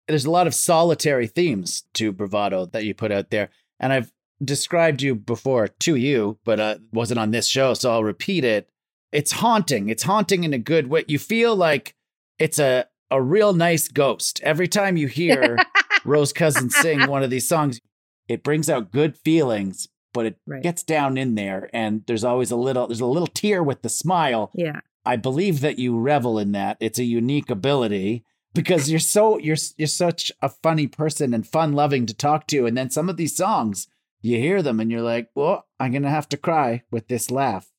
There's a lot of solitary themes to Bravado that you put out there. And I've described you before to you, but uh, wasn't on this show, so I'll repeat it. It's haunting. It's haunting in a good way. You feel like it's a, a real nice ghost. Every time you hear Rose Cousins sing one of these songs, it brings out good feelings, but it right. gets down in there. And there's always a little, there's a little tear with the smile. Yeah. I believe that you revel in that. It's a unique ability because you're so you're you're such a funny person and fun loving to talk to. And then some of these songs, you hear them and you're like, well, I'm gonna have to cry with this laugh.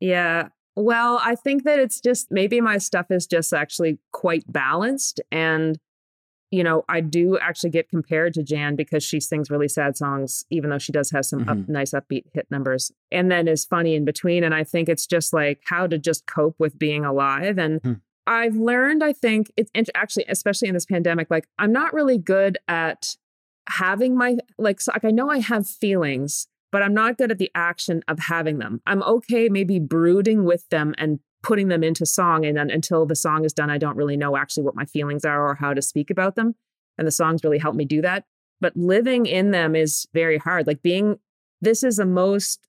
Yeah. Well, I think that it's just maybe my stuff is just actually quite balanced. And, you know, I do actually get compared to Jan because she sings really sad songs, even though she does have some mm-hmm. up, nice upbeat hit numbers and then is funny in between. And I think it's just like how to just cope with being alive. And mm. I've learned, I think it's int- actually, especially in this pandemic, like I'm not really good at having my like, so, like I know I have feelings, but I'm not good at the action of having them. I'm okay, maybe brooding with them and putting them into song. And then until the song is done, I don't really know actually what my feelings are or how to speak about them. And the songs really help me do that. But living in them is very hard. Like being, this is the most,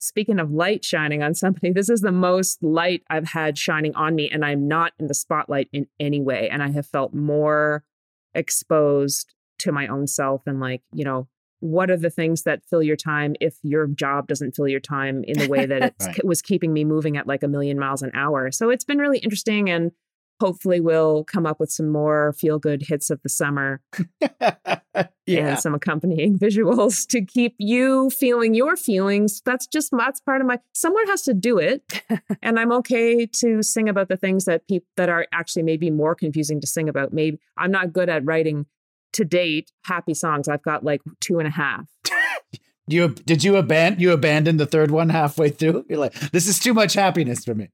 speaking of light shining on somebody, this is the most light I've had shining on me. And I'm not in the spotlight in any way. And I have felt more exposed to my own self and like, you know, what are the things that fill your time if your job doesn't fill your time in the way that it right. was keeping me moving at like a million miles an hour. So it's been really interesting and hopefully we'll come up with some more feel-good hits of the summer yeah. and some accompanying visuals to keep you feeling your feelings. That's just, that's part of my, someone has to do it. And I'm okay to sing about the things that people that are actually maybe more confusing to sing about. Maybe I'm not good at writing to date happy songs. I've got like two and a half. you did you abandon you abandoned the third one halfway through? You're like, this is too much happiness for me.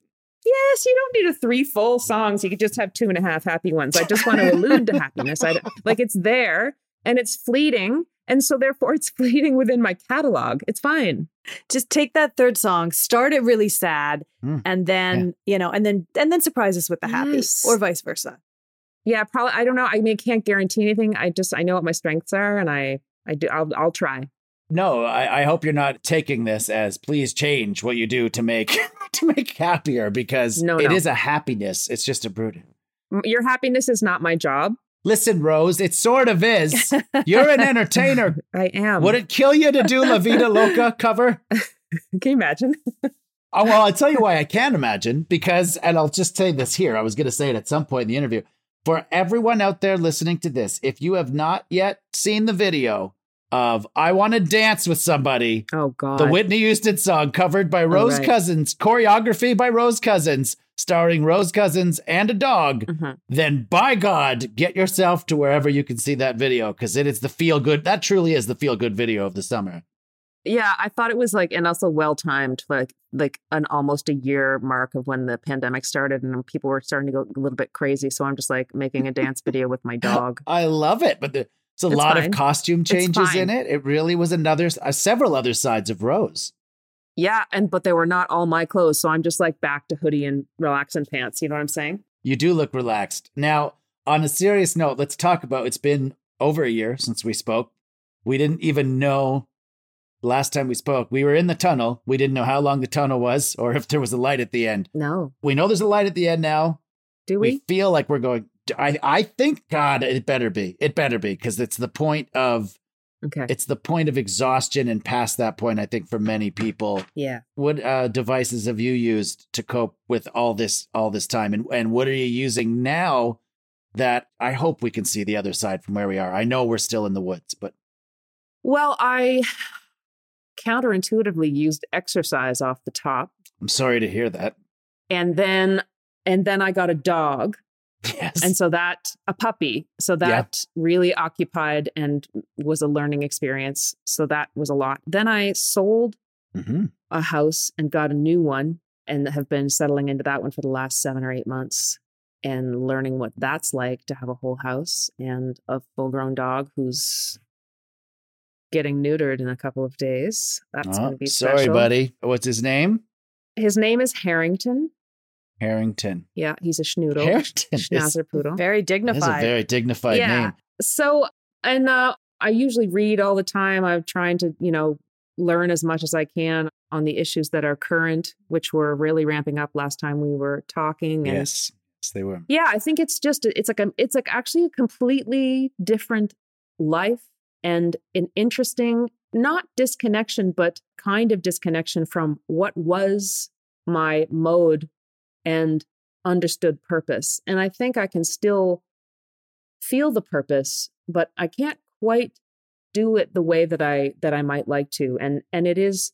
Yes, you don't need a three full songs. You could just have two and a half happy ones. I just want to allude to happiness. I like it's there and it's fleeting, and so therefore it's fleeting within my catalog. It's fine. Just take that third song, start it really sad, mm, and then yeah. you know, and then and then surprise us with the happy, yes. or vice versa. Yeah, probably. I don't know. I mean, can't guarantee anything. I just, I know what my strengths are and I, I do, I'll, I'll try. No, I, I hope you're not taking this as please change what you do to make, to make happier because no, it no. is a happiness. It's just a brooding. Your happiness is not my job. Listen, Rose, it sort of is. You're an entertainer. I am. Would it kill you to do La Vida Loca cover? Can you imagine? Oh, well, I'll tell you why I can imagine because, and I'll just say this here. I was going to say it at some point in the interview. For everyone out there listening to this, if you have not yet seen the video of I Want to Dance with Somebody, oh God, the Whitney Houston song covered by Rose oh, right. Cousins, choreography by Rose Cousins, starring Rose Cousins and a dog, mm-hmm. then by God, get yourself to wherever you can see that video because it is the feel-good. That truly is the feel-good video of the summer. Yeah, I thought it was like, and also well-timed, like like an almost a year mark of when the pandemic started and people were starting to go a little bit crazy. So I'm just like making a dance video with my dog. I love it. But there's a it's lot fine. of costume changes in it. It really was another, uh, several other sides of Rose. Yeah, and but they were not all my clothes. So I'm just like back to hoodie and relaxing pants. You know what I'm saying? You do look relaxed. Now, on a serious note, let's talk about, it's been over a year since we spoke. We didn't even know. Last time we spoke, we were in the tunnel. We didn't know how long the tunnel was or if there was a light at the end. No. We know there's a light at the end now. Do we? We feel like we're going. I, I think, God, it better be. It better be because it's the point of Okay. It's the point of exhaustion and past that point, I think, for many people. Yeah. What uh, devices have you used to cope with all this all this time? And, and what are you using now that I hope we can see the other side from where we are? I know we're still in the woods, but. Well, I counterintuitively used exercise off the top. I'm sorry to hear that. And then and then I got a dog. Yes. And so that, a puppy, so that yeah. really occupied and was a learning experience. So that was a lot. Then I sold mm-hmm. a house and got a new one and have been settling into that one for the last seven or eight months and learning what that's like to have a whole house and a full-grown dog who's getting neutered in a couple of days. That's oh, going to be sorry, special. Sorry, buddy. What's his name? His name is Harrington. Harrington. Yeah, he's a schnoodle. Harrington. Schnauzer poodle. Very dignified. That's a very dignified yeah. name. So, and uh, I usually read all the time. I'm trying to, you know, learn as much as I can on the issues that are current, which were really ramping up last time we were talking. And yes, yes, they were. Yeah, I think it's just, it's like, a, it's like actually a completely different life and an interesting, not disconnection, but kind of disconnection from what was my mode and understood purpose. And I think I can still feel the purpose, but I can't quite do it the way that I that I might like to. And and it is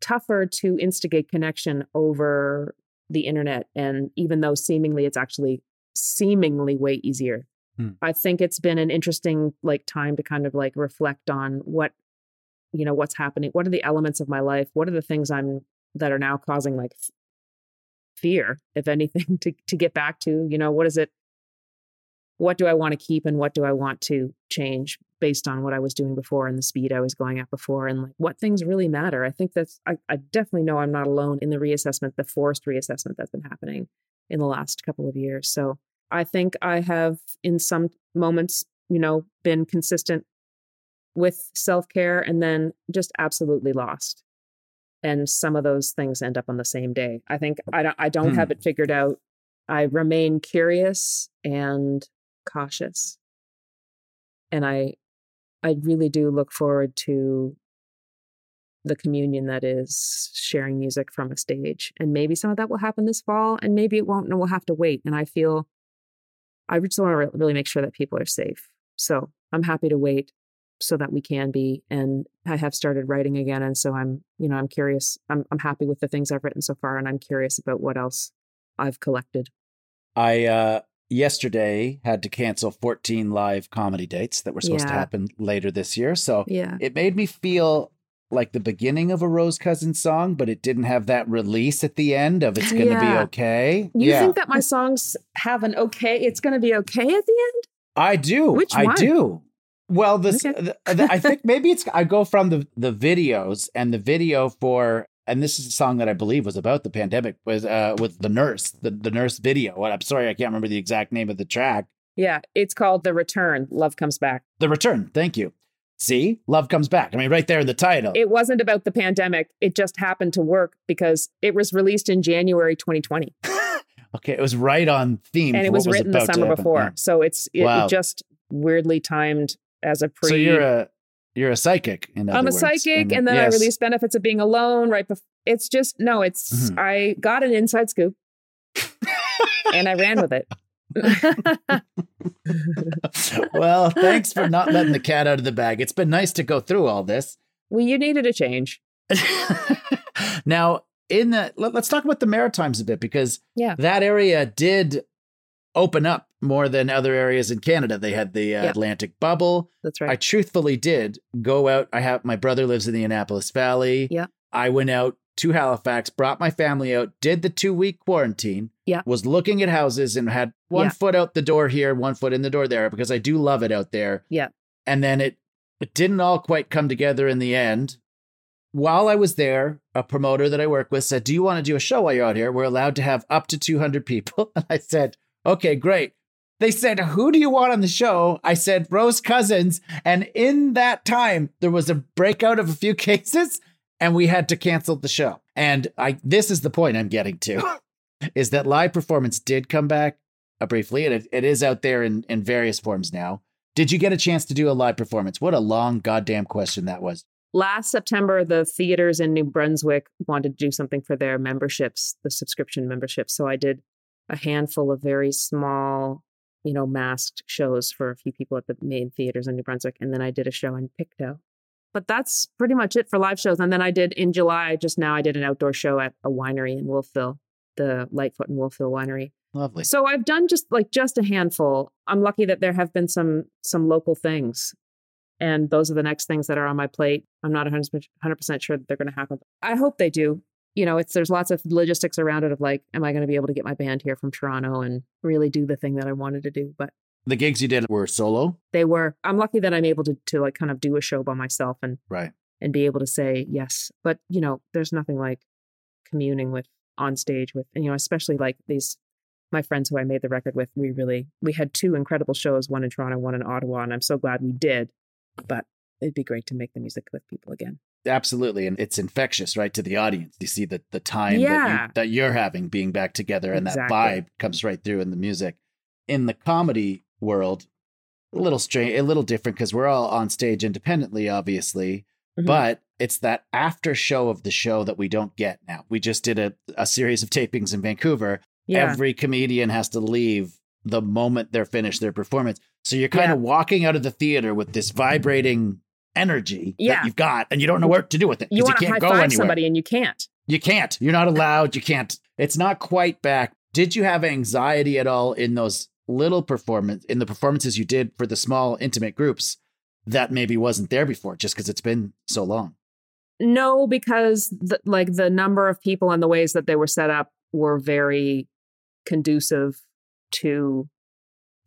tougher to instigate connection over the internet. And even though seemingly it's actually seemingly way easier. Hmm. I think it's been an interesting like time to kind of like reflect on what, you know, what's happening. What are the elements of my life? What are the things I'm that are now causing like fear, if anything, to, to get back to, you know, what is it? What do I want to keep and what do I want to change based on what I was doing before and the speed I was going at before and like what things really matter? I think that's, I, I definitely know I'm not alone in the reassessment, the forced reassessment that's been happening in the last couple of years. So I think I have in some moments, you know, been consistent with self-care and then just absolutely lost. And some of those things end up on the same day. I think I don't, I don't hmm. have it figured out. I remain curious and cautious. And I, I really do look forward to the communion that is sharing music from a stage. And maybe some of that will happen this fall and maybe it won't and we'll have to wait. And I feel, I just want to really make sure that people are safe. So I'm happy to wait. So that we can be. And I have started writing again. And so I'm, you know, I'm curious. I'm I'm happy with the things I've written so far. And I'm curious about what else I've collected. I uh, yesterday had to cancel fourteen live comedy dates that were supposed yeah. to happen later this year. So yeah. it made me feel like the beginning of a Rose Cousins song, but it didn't have that release at the end of it's going to yeah. be okay. You yeah. think that my songs have an okay, it's going to be okay at the end? I do. Which one? I do. Well, this okay. the, the, I think maybe it's I go from the, the videos and the video for and this is a song that I believe was about the pandemic was uh, with the nurse, the, the nurse video. And I'm sorry, I can't remember the exact name of the track. Yeah, it's called The Return. Love Comes Back. The Return. Thank you. See, Love Comes Back. I mean, right there in the title. It wasn't about the pandemic. It just happened to work because it was released in January twenty twenty. Okay, it was right on theme. And it was written the summer before. Yeah. So it's it, wow. it just weirdly timed. As a pre, so you're a you're a psychic. In other I'm a words. Psychic, and, and then yes. I released Benefits of Being Alone. Right before it's just no, it's mm-hmm. I got an inside scoop, and I ran with it. Well, thanks for not letting the cat out of the bag. It's been nice to go through all this. Well, you needed a change. Now, in the let's talk about the Maritimes a bit because yeah. that area did open up more than other areas in Canada. They had the uh, yeah. Atlantic bubble. That's right. I truthfully did go out. I have my brother lives in the Annapolis Valley. Yeah. I went out to Halifax, brought my family out, did the two week quarantine. Yeah. Was looking at houses and had one yeah. foot out the door here, one foot in the door there, because I do love it out there. Yeah. And then it, it didn't all quite come together in the end. While I was there, a promoter that I work with said, "Do you want to do a show while you're out here? We're allowed to have up to two hundred people." And I said, "Okay, great." They said, "Who do you want on the show?" I said, "Rose Cousins." And in that time, there was a breakout of a few cases and we had to cancel the show. And I, this is the point I'm getting to, is that live performance did come back uh, briefly. And it, it is out there in, in various forms now. Did you get a chance to do a live performance? What a long goddamn question that was. Last September, the theaters in New Brunswick wanted to do something for their memberships, the subscription memberships. So I did a handful of very small, you know, masked shows for a few people at the main theaters in New Brunswick. And then I did a show in Pictou. But that's pretty much it for live shows. And then I did in July, just now, I did an outdoor show at a winery in Wolfville, the Lightfoot and Wolfville winery. Lovely. So I've done just like just a handful. I'm lucky that there have been some some local things. And those are the next things that are on my plate. I'm not one hundred percent sure that they're going to happen. I hope they do. You know, it's there's lots of logistics around it of like, am I going to be able to get my band here from Toronto and really do the thing that I wanted to do? But the gigs you did were solo? They were. I'm lucky that I'm able to, to like kind of do a show by myself and right. and be able to say yes. But, you know, there's nothing like communing with on stage with, and, you know, especially like these, my friends who I made the record with, we really, we had two incredible shows, one in Toronto, one in Ottawa. And I'm so glad we did. But it'd be great to make the music with people again. Absolutely. And it's infectious, right, to the audience. You see the, the time yeah. that, you, that you're having being back together and exactly. that vibe comes right through in the music. In the comedy world, a little strange, a little different because we're all on stage independently, obviously. Mm-hmm. But it's that after show of the show that we don't get now. We just did a, a series of tapings in Vancouver. Yeah. Every comedian has to leave the moment they're finished their performance. So you're kind yeah. of walking out of the theater with this vibrating energy yeah. that you've got, and you don't know what to do with it. You want to high five somebody and you can't. You can't. You're not allowed. You can't. It's not quite back. Did you have anxiety at all in those little performance, in the performances you did for the small intimate groups that maybe wasn't there before just because it's been so long? No, because the, like the number of people and the ways that they were set up were very conducive to,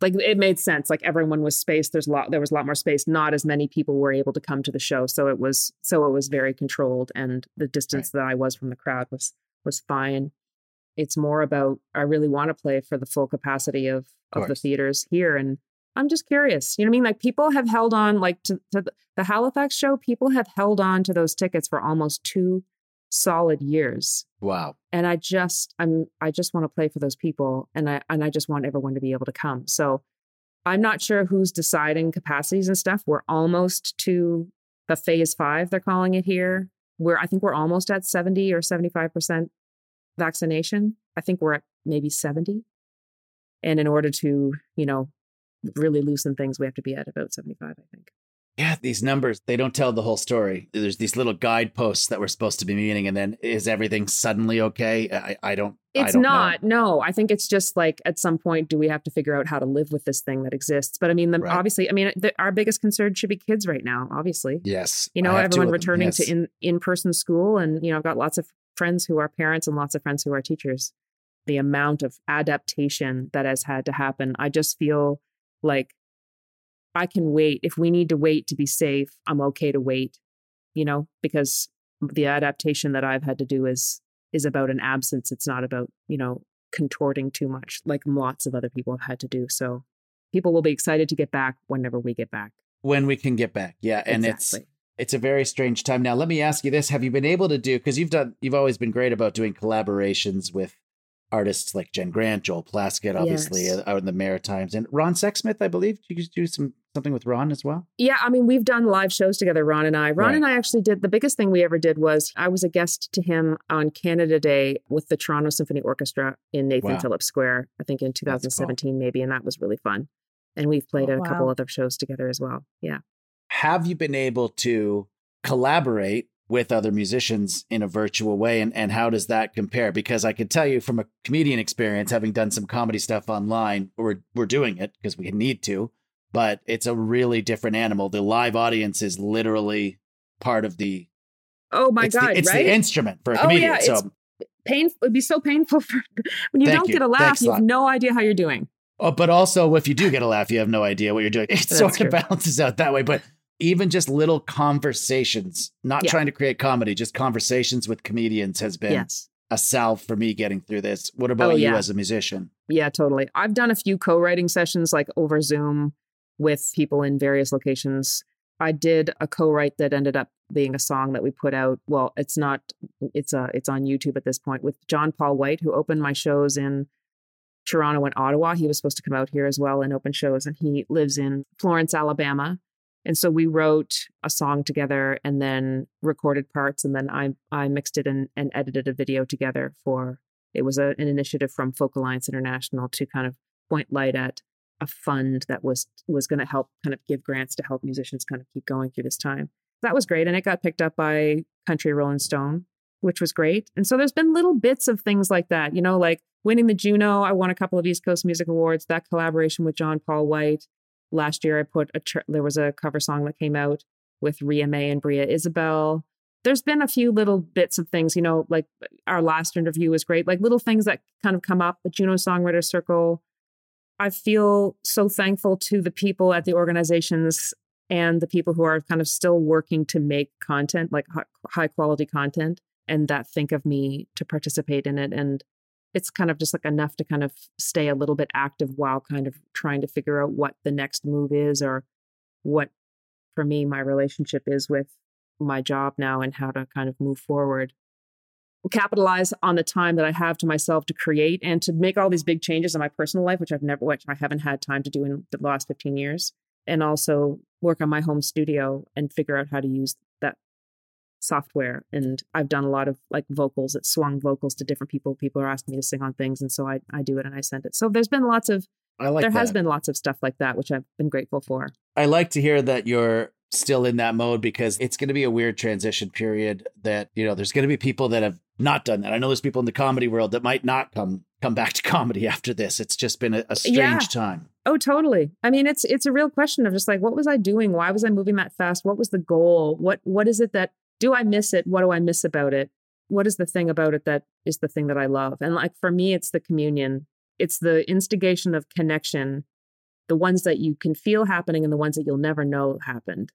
like, it made sense. Like everyone was spaced. There's a lot, there was a lot more space. Not as many people were able to come to the show. So it was, so it was very controlled, and the distance right. that I was from the crowd was, was fine. It's more about, I really want to play for the full capacity of, of, of the theaters here. And I'm just curious, you know what I mean? Like people have held on, like to, to the, the Halifax show, people have held on to those tickets for almost two solid years. Wow. And I just, I'm, I just want to play for those people. And I, and I just want everyone to be able to come. So I'm not sure who's deciding capacities and stuff. We're almost to the phase five, they're calling it here, where I think we're almost at seventy or seventy-five percent vaccination. I think we're at maybe seventy. And in order to, you know, really loosen things, we have to be at about seventy-five, I think. Yeah, these numbers, they don't tell the whole story. There's these little guideposts that we're supposed to be meeting, and then is everything suddenly okay? I, I don't It's I don't not, know. No. I think it's just like at some point, do we have to figure out how to live with this thing that exists? But I mean, the, right. obviously, I mean, the, our biggest concern should be kids right now, obviously. Yes. You know, everyone returning yes. to in, in-person school, and, you know, I've got lots of friends who are parents and lots of friends who are teachers. The amount of adaptation that has had to happen, I just feel like I can wait. If we need to wait to be safe, I'm okay to wait, you know, because the adaptation that I've had to do is is about an absence. It's not about, you know, contorting too much like lots of other people have had to do. So people will be excited to get back whenever we get back. When we can get back. Yeah. And exactly. it's it's a very strange time. Now, let me ask you this. Have you been able to do, because you've done, you've always been great about doing collaborations with artists like Jen Grant, Joel Plaskett, obviously, yes. out in the Maritimes. And Ron Sexsmith, I believe, did you do some something with Ron as well? Yeah, I mean, we've done live shows together, Ron and I. Ron right. and I actually did, the biggest thing we ever did was I was a guest to him on Canada Day with the Toronto Symphony Orchestra in Nathan wow. Phillips Square, I think in two thousand seventeen cool. maybe, and that was really fun. And we've played oh, at wow. a couple other shows together as well, yeah. Have you been able to collaborate with other musicians in a virtual way, and, and how does that compare? Because I can tell you from a comedian experience, having done some comedy stuff online, we're we're doing it because we need to, but it's a really different animal. The live audience is literally part of the oh my it's god, the, it's right? the instrument for a oh, comedian. Yeah, so it's painful. It'd be so painful for when you don't you. get a laugh. Thanks you have no idea how you're doing. Oh, but also if you do get a laugh, you have no idea what you're doing. It That's sort true. of balances out that way, but. Even just little conversations, not yeah. trying to create comedy, just conversations with comedians has been yes. a salve for me getting through this. What about oh, yeah. you as a musician? Yeah, totally. I've done a few co-writing sessions like over Zoom with people in various locations. I did a co-write that ended up being a song that we put out. Well, it's not, it's a, it's on YouTube at this point with John Paul White, who opened my shows in Toronto and Ottawa. He was supposed to come out here as well and open shows, and he lives in Florence, Alabama. And so we wrote a song together and then recorded parts, and then I I mixed it and, and edited a video together for, it was a, an initiative from Folk Alliance International to kind of point light at a fund that was was going to help kind of give grants to help musicians kind of keep going through this time. That was great. And it got picked up by Country Rolling Stone, which was great. And so there's been little bits of things like that, you know, like winning the Juno. I won a couple of East Coast Music Awards, that collaboration with John Paul White. Last year, I put a, tr- there was a cover song that came out with Rhea May and Bria Isabel. There's been a few little bits of things, you know, like our last interview was great, like little things that kind of come up, the Juno Songwriter Circle. I feel so thankful to the people at the organizations and the people who are kind of still working to make content, like high quality content, and that think of me to participate in it. And it's kind of just like enough to kind of stay a little bit active while kind of trying to figure out what the next move is, or what, for me, my relationship is with my job now and how to kind of move forward. Capitalize on the time that I have to myself to create and to make all these big changes in my personal life, which I've never, which I haven't had time to do in the last fifteen years. And also work on my home studio and figure out how to use that software. And I've done a lot of like vocals, it swung vocals to different people. People are asking me to sing on things. And so I, I do it and I send it. So there's been lots of, I like there that. has been lots of stuff like that, which I've been grateful for. I like to hear that you're still in that mode, because it's going to be a weird transition period that, you know, there's going to be people that have not done that. I know there's people in the comedy world that might not come come back to comedy after this. It's just been a, a strange yeah. time. Oh, totally. I mean, it's it's a real question of just like, what was I doing? Why was I moving that fast? What was the goal? What What is it that, do I miss it? What do I miss about it? What is the thing about it that is the thing that I love? And like, for me, it's the communion. It's the instigation of connection, the ones that you can feel happening and the ones that you'll never know happened,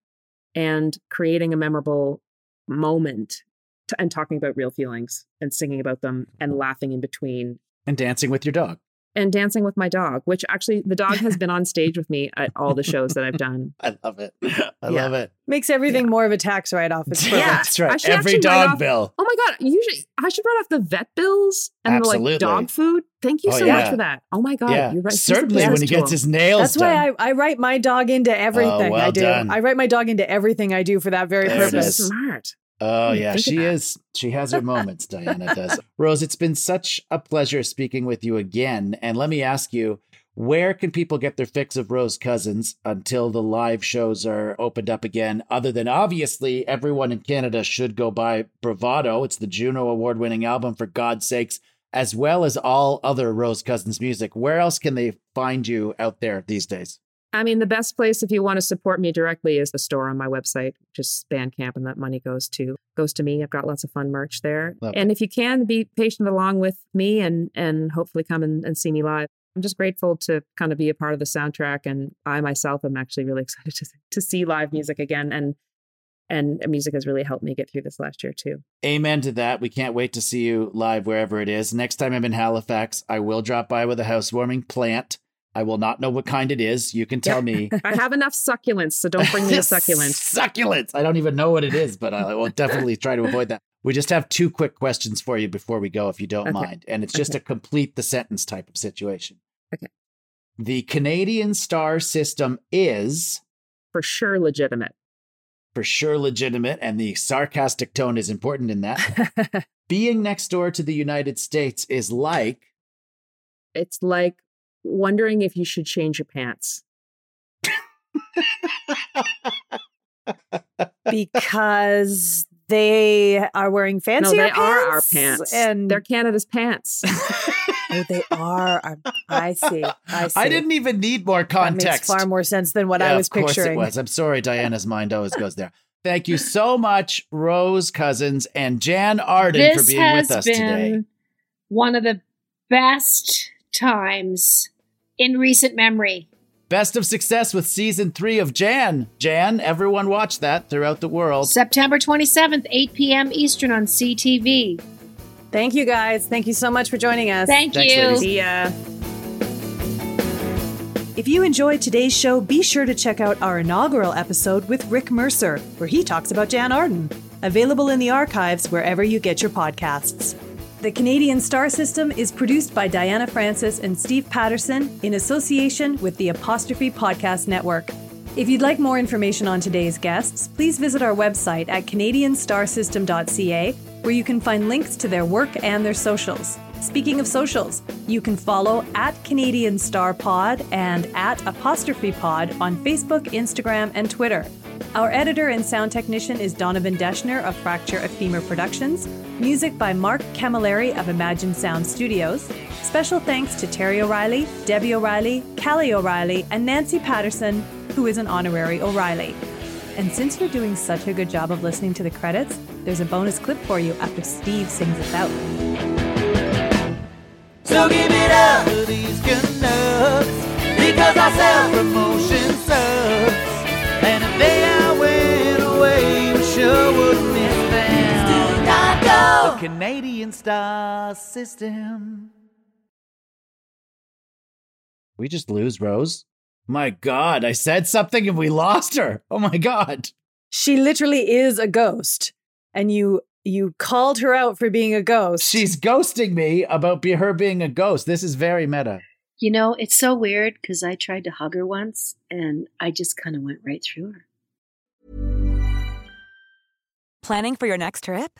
and creating a memorable moment to, and talking about real feelings and singing about them and laughing in between. And dancing with your dog. And dancing with my dog, which actually the dog has been on stage with me at all the shows that I've done. I love it. I yeah. love it. Makes everything yeah. more of a tax write-off. Yeah, that's right. Every dog off, bill. Oh my God. Usually I should write off the vet bills and the, like, dog food. Thank you oh, so yeah. much for that. Oh my God. Yeah. You're right. Certainly when he gets his nails that's done. That's why I, I write my dog into everything oh, well I do. Done. I write my dog into everything I do for that very there purpose. Smart. Oh, yeah, she is. She has her moments, Diana does. Rose, it's been such a pleasure speaking with you again. And let me ask you, where can people get their fix of Rose Cousins until the live shows are opened up again? Other than, obviously, everyone in Canada should go buy Bravado. It's the Juno award-winning album, for God's sakes, as well as all other Rose Cousins music. Where else can they find you out there these days? I mean, the best place if you want to support me directly is the store on my website, just Bandcamp, and that money goes to goes to me. I've got lots of fun merch there. Love and it. If you can, be patient along with me and and hopefully come and, and see me live. I'm just grateful to kind of be a part of the soundtrack, and I myself am actually really excited to, to see live music again. And And music has really helped me get through this last year, too. Amen to that. We can't wait to see you live wherever it is. Next time I'm in Halifax, I will drop by with a housewarming plant. I will not know what kind it is. You can tell me. I have enough succulents, so don't bring me a succulent. Succulents! I don't even know what it is, but I will definitely try to avoid that. We just have two quick questions for you before we go, if you don't okay. mind. And it's just okay. a complete the sentence type of situation. Okay. The Canadian Star System is... For sure legitimate. For sure legitimate, and the sarcastic tone is important in that. Being next door to the United States is like... It's like... wondering if you should change your pants. Because they are wearing fancier pants. No, they pants are our pants. And they're Canada's pants. Oh, they are. Our... I see. I see. I didn't even need more context. That makes far more sense than what yeah, I was picturing. Of course it was. I'm sorry, Diana's mind always goes there. Thank you so much, Rose Cousins and Jann Arden, this for being with us been today. One of the best times in recent memory. Best of success with season three of Jann. Jann, everyone watch that throughout the world. September twenty-seventh, eight p.m. Eastern on C T V. Thank you, guys. Thank you so much for joining us. Thank Thanks, you. See ya. If you enjoyed today's show, be sure to check out our inaugural episode with Rick Mercer, where he talks about Jann Arden. Available in the archives wherever you get your podcasts. The Canadian Star System is produced by Diana Francis and Steve Patterson in association with the Apostrophe Podcast Network. If you'd like more information on today's guests, please visit our website at canadian star system dot c a, where you can find links to their work and their socials. Speaking of socials, you can follow at Canadian Star Pod and at Apostrophe Pod on Facebook, Instagram, and Twitter. Our editor and sound technician is Donovan Deschner of Fracture of Femur Productions, music by Mark Camilleri of Imagine Sound Studios. Special thanks to Terry O'Reilly, Debbie O'Reilly, Callie O'Reilly, and Nancy Patterson, who is an honorary O'Reilly. And since you're doing such a good job of listening to the credits, there's a bonus clip for you after Steve sings us out. So give it up for these good nuts, because our self-promotion sucks. And if they all went away, we sure wouldn't miss them. Do not go! The Canadian Star System. We just lose Rose? My God, I said something and we lost her. Oh my God. She literally is a ghost. And you you called her out for being a ghost. She's ghosting me about be her being a ghost. This is very meta. You know, it's so weird because I tried to hug her once and I just kind of went right through her. Planning for your next trip?